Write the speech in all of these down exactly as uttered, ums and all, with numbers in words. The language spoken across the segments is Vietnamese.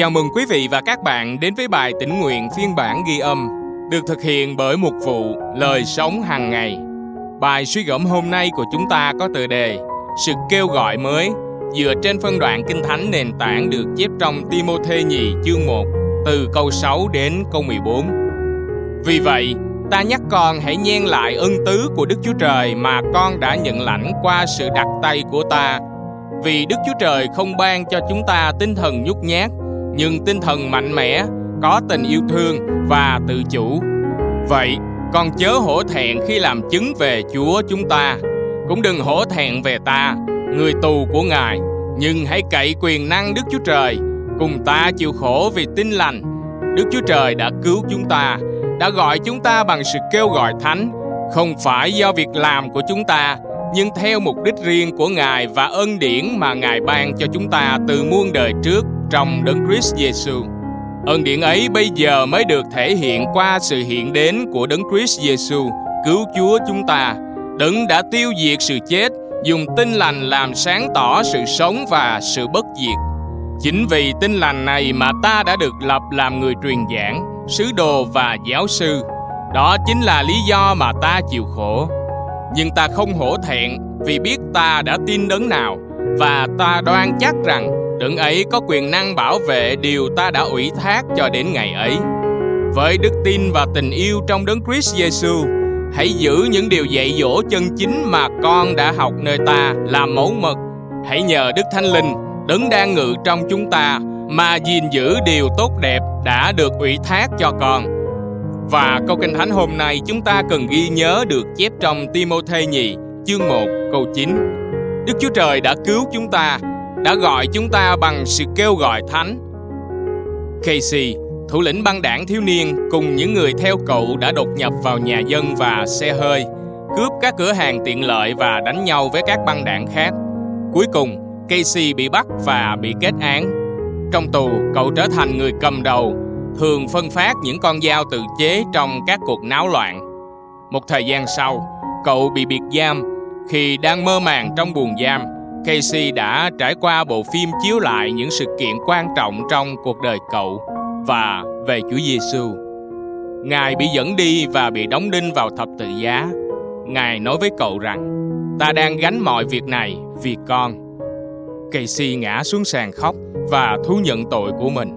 Chào mừng quý vị và các bạn đến với bài tĩnh nguyện phiên bản ghi âm được thực hiện bởi mục vụ Lời Sống Hàng Ngày. Bài suy gẫm hôm nay của chúng ta có tựa đề Sự Kêu Gọi Mới, dựa trên phân đoạn Kinh Thánh nền tảng được chép trong Timôthê nhì chương một từ câu sáu đến câu mười bốn. Vì vậy, ta nhắc con hãy nhen lại ân tứ của Đức Chúa Trời mà con đã nhận lãnh qua sự đặt tay của ta. Vì Đức Chúa Trời không ban cho chúng ta tinh thần nhút nhát, nhưng tinh thần mạnh mẽ, có tình yêu thương và tự chủ. Vậy, con chớ hổ thẹn khi làm chứng về Chúa chúng ta, cũng đừng hổ thẹn về ta, người tù của Ngài, nhưng hãy cậy quyền năng Đức Chúa Trời, cùng ta chịu khổ vì Tin Lành. Đức Chúa Trời đã cứu chúng ta, đã gọi chúng ta bằng sự kêu gọi thánh, không phải do việc làm của chúng ta, nhưng theo mục đích riêng của Ngài và ân điển mà Ngài ban cho chúng ta từ muôn đời trước trong Đấng Christ Jêsus. Ân điển ấy bây giờ mới được thể hiện qua sự hiện đến của Đấng Christ Jêsus, cứu Chúa chúng ta. Đấng đã tiêu diệt sự chết, dùng Tin Lành làm sáng tỏ sự sống và sự bất diệt. Chính vì Tin Lành này mà ta đã được lập làm người truyền giảng, sứ đồ và giáo sư. Đó chính là lý do mà ta chịu khổ. Nhưng ta không hổ thẹn, vì biết ta đã tin đấng nào, và ta đoan chắc rằng đấng ấy có quyền năng bảo vệ điều ta đã ủy thác cho đến ngày ấy. Với đức tin và tình yêu trong Đấng Christ Jêsus, hãy giữ những điều dạy dỗ chân chính mà con đã học nơi ta làm mẫu mực. Hãy nhờ Đức Thánh Linh, đấng đang ngự trong chúng ta, mà gìn giữ điều tốt đẹp đã được ủy thác cho con. Và câu Kinh Thánh hôm nay chúng ta cần ghi nhớ được chép trong Timôthê nhì, chương một, câu chín. Đức Chúa Trời đã cứu chúng ta, đã gọi chúng ta bằng sự kêu gọi thánh. Casey, thủ lĩnh băng đảng thiếu niên, cùng những người theo cậu đã đột nhập vào nhà dân và xe hơi, cướp các cửa hàng tiện lợi và đánh nhau với các băng đảng khác. Cuối cùng, Casey bị bắt và bị kết án. Trong tù, cậu trở thành người cầm đầu, thường phân phát những con dao tự chế trong các cuộc náo loạn. Một thời gian sau, cậu bị biệt giam. Khi đang mơ màng trong buồng giam, Casey đã trải qua bộ phim chiếu lại những sự kiện quan trọng trong cuộc đời cậu và về Chúa Giêsu. Ngài bị dẫn đi và bị đóng đinh vào thập tự giá. Ngài nói với cậu rằng, ta đang gánh mọi việc này vì con. Casey ngã xuống sàn khóc và thú nhận tội của mình.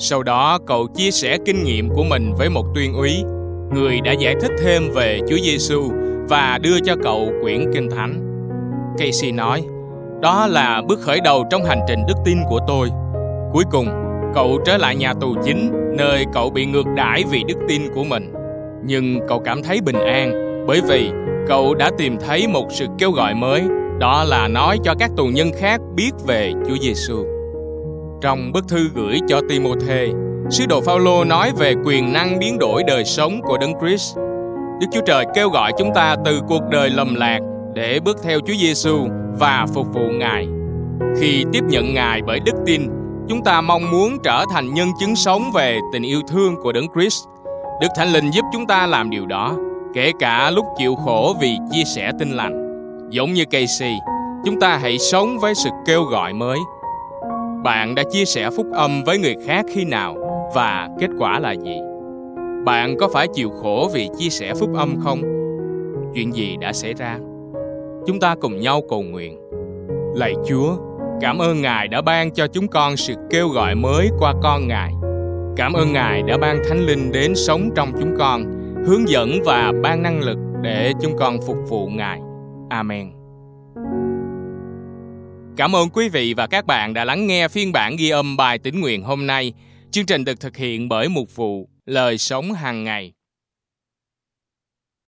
Sau đó cậu chia sẻ kinh nghiệm của mình với một tuyên úy, người đã giải thích thêm về Chúa Giêsu và đưa cho cậu quyển Kinh Thánh. Casey nói, đó là bước khởi đầu trong hành trình đức tin của tôi. Cuối cùng, cậu trở lại nhà tù chính, nơi cậu bị ngược đãi vì đức tin của mình. Nhưng cậu cảm thấy bình an, bởi vì cậu đã tìm thấy một sự kêu gọi mới, đó là nói cho các tù nhân khác biết về Chúa Giêsu. Trong bức thư gửi cho Timôthê, sứ đồ Phao-lô nói về quyền năng biến đổi đời sống của Đấng Christ. Đức Chúa Trời kêu gọi chúng ta từ cuộc đời lầm lạc để bước theo Chúa Giêsu và phục vụ Ngài. Khi tiếp nhận Ngài bởi đức tin, chúng ta mong muốn trở thành nhân chứng sống về tình yêu thương của Đấng Christ. Đức Thánh Linh giúp chúng ta làm điều đó, kể cả lúc chịu khổ vì chia sẻ Tin Lành. Giống như Casey, chúng ta hãy sống với sự kêu gọi mới. Bạn đã chia sẻ phúc âm với người khác khi nào và kết quả là gì? Bạn có phải chịu khổ vì chia sẻ phúc âm không? Chuyện gì đã xảy ra? Chúng ta cùng nhau cầu nguyện. Lạy Chúa, cảm ơn Ngài đã ban cho chúng con sự kêu gọi mới qua con Ngài. Cảm ơn Ngài đã ban Thánh Linh đến sống trong chúng con, hướng dẫn và ban năng lực để chúng con phục vụ Ngài. Amen. Cảm ơn quý vị và các bạn đã lắng nghe phiên bản ghi âm bài tĩnh nguyện hôm nay. Chương trình được thực hiện bởi mục vụ Lời Sống Hàng Ngày.